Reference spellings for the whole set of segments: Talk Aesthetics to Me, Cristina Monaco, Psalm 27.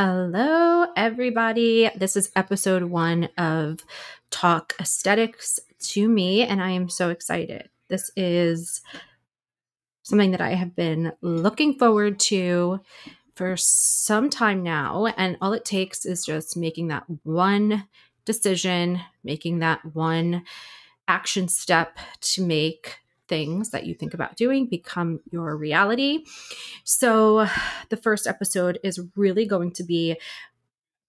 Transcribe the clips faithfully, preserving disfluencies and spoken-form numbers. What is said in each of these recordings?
Hello, everybody. This is episode one of Talk Aesthetics to Me, and I am so excited. This is something that I have been looking forward to for some time now, and all it takes is just making that one decision, making that one action step to make things that you think about doing become your reality. So the first episode is really going to be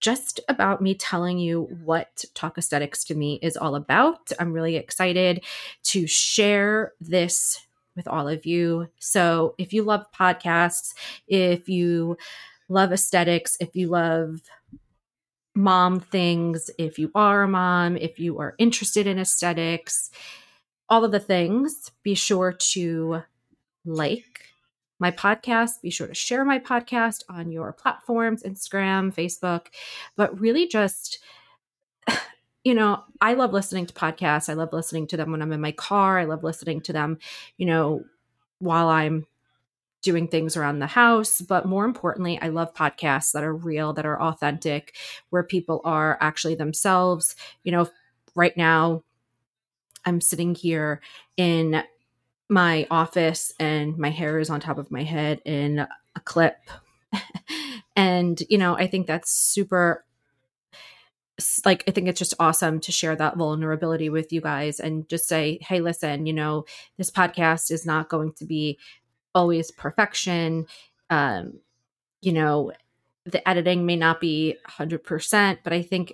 just about me telling you what Talk Aesthetics to Me is all about. I'm really excited to share this with all of you. So if you love podcasts, if you love aesthetics, if you love mom things, if you are a mom, if you are interested in aesthetics, all of the things, be sure to like my podcast, be sure to share my podcast on your platforms, Instagram, Facebook, but really just, you know, I love listening to podcasts. I love listening to them when I'm in my car. I love listening to them, you know, while I'm doing things around the house. But more importantly, I love podcasts that are real, that are authentic, where people are actually themselves. You know, right now, I'm sitting here in my office and my hair is on top of my head in a clip. And, you know, I think that's super, like, I think it's just awesome to share that vulnerability with you guys and just say, hey, listen, you know, this podcast is not going to be always perfection. Um, you know, the editing may not be one hundred percent, but I think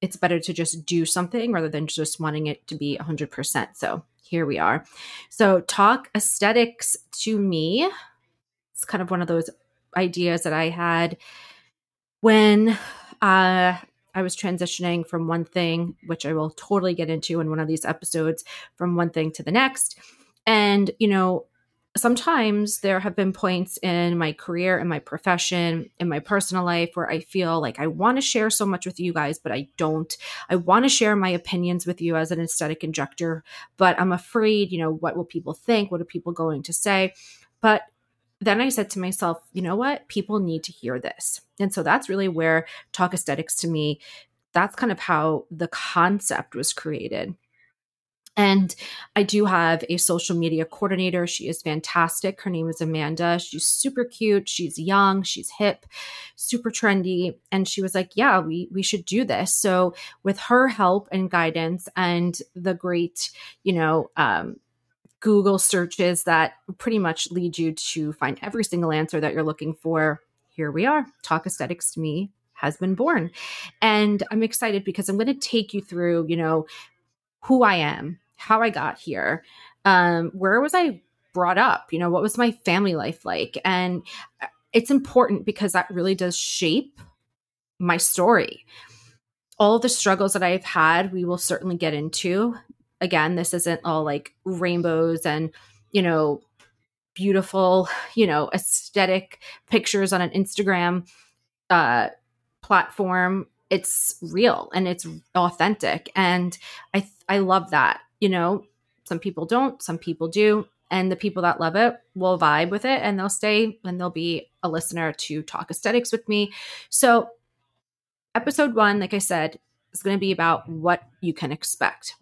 it's better to just do something rather than just wanting it to be one hundred percent. So here we are. So Talk Aesthetics to Me. It's kind of one of those ideas that I had when uh, I was transitioning from one thing, which I will totally get into in one of these episodes, from one thing to the next. And, you know, sometimes there have been points in my career, in my profession, in my personal life where I feel like I want to share so much with you guys, but I don't. I want to share my opinions with you as an aesthetic injector, but I'm afraid, you know, what will people think? What are people going to say? But then I said to myself, you know what? People need to hear this. And so that's really where Talk Aesthetics to Me, that's kind of how the concept was created. And I do have a social media coordinator. She is fantastic. Her name is Amanda. She's super cute. She's young. She's hip, super trendy. And she was like, yeah, we we should do this. So with her help and guidance and the great, you know, um, Google searches that pretty much lead you to find every single answer that you're looking for, here we are. Talk Aesthetics to Me has been born. And I'm excited because I'm going to take you through, you know, who I am, how I got here, um, where was I brought up, you know, what was my family life like? And it's important because that really does shape my story. All the struggles that I've had, we will certainly get into. Again, this isn't all like rainbows and, you know, beautiful, you know, aesthetic pictures on an Instagram uh, platform. It's real and it's authentic. And I, th- I love that, you know, some people don't, some people do. And the people that love it will vibe with it and they'll stay and they'll be a listener to Talk Aesthetics with me. So episode one, like I said, is going to be about what you can expect.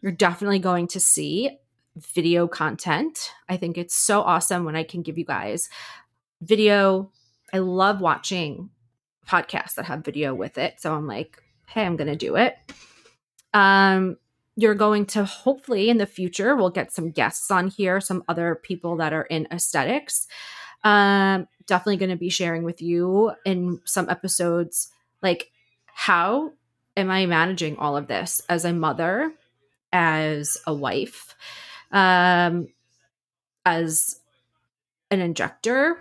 You're definitely going to see video content. I think it's so awesome when I can give you guys video. I love watching podcasts that have video with it. So I'm like, hey, I'm going to do it. Um, you're going to hopefully in the future, we'll get some guests on here, some other people that are in aesthetics. Um, definitely going to be sharing with you in some episodes, like how am I managing all of this as a mother, as a wife, um, as an injector,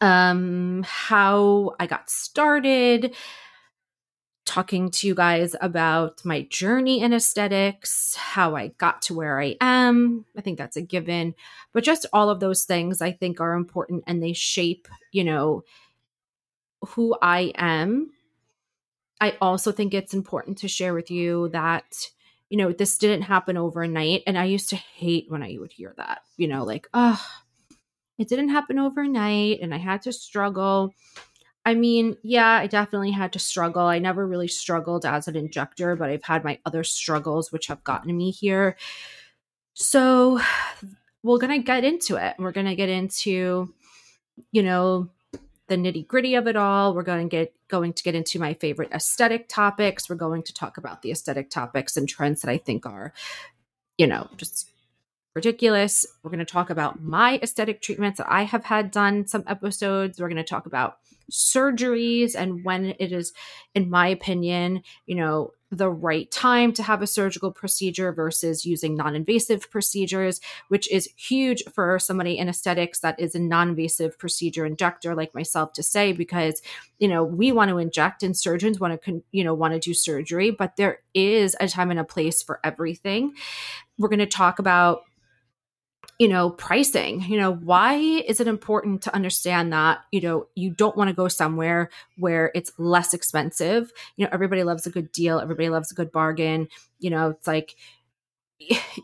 Um, how I got started, talking to you guys about my journey in aesthetics, how I got to where I am. I think that's a given, but just all of those things I think are important and they shape, you know, who I am. I also think it's important to share with you that, you know, this didn't happen overnight. And I used to hate when I would hear that, you know, like, oh, it didn't happen overnight and I had to struggle. I mean, yeah, I definitely had to struggle. I never really struggled as an injector, but I've had my other struggles, which have gotten me here. So we're going to get into it. We're going to get into, you know, the nitty gritty of it all. We're going to get going to get into my favorite aesthetic topics. We're going to talk about the aesthetic topics and trends that I think are, you know, just ridiculous. We're going to talk about my aesthetic treatments that I have had done some episodes. We're going to talk about surgeries and when it is, in my opinion, you know, the right time to have a surgical procedure versus using non-invasive procedures, which is huge for somebody in aesthetics that is a non-invasive procedure injector like myself to say, because, you know, we want to inject and surgeons want to, you know, want to do surgery, but there is a time and a place for everything. We're going to talk about, you know, pricing. You know, why is it important to understand that, you know, you don't want to go somewhere where it's less expensive. You know, everybody loves a good deal. Everybody loves a good bargain. You know, it's like,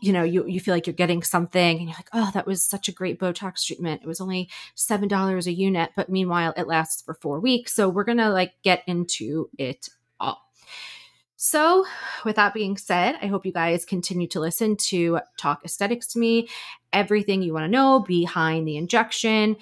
you know, you, you feel like you're getting something and you're like, oh, that was such a great Botox treatment. It was only seven dollars a unit, but meanwhile it lasts for four weeks. So we're going to like get into it all. So with that being said, I hope you guys continue to listen to Talk Aesthetics to Me, everything you want to know behind the injection.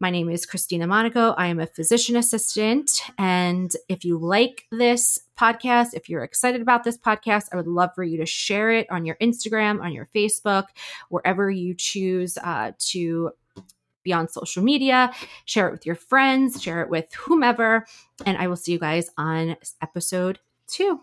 My name is Cristina Monaco. I am a physician assistant. And if you like this podcast, if you're excited about this podcast, I would love for you to share it on your Instagram, on your Facebook, wherever you choose uh, to be on social media. Share it with your friends, share it with whomever. And I will see you guys on episode two.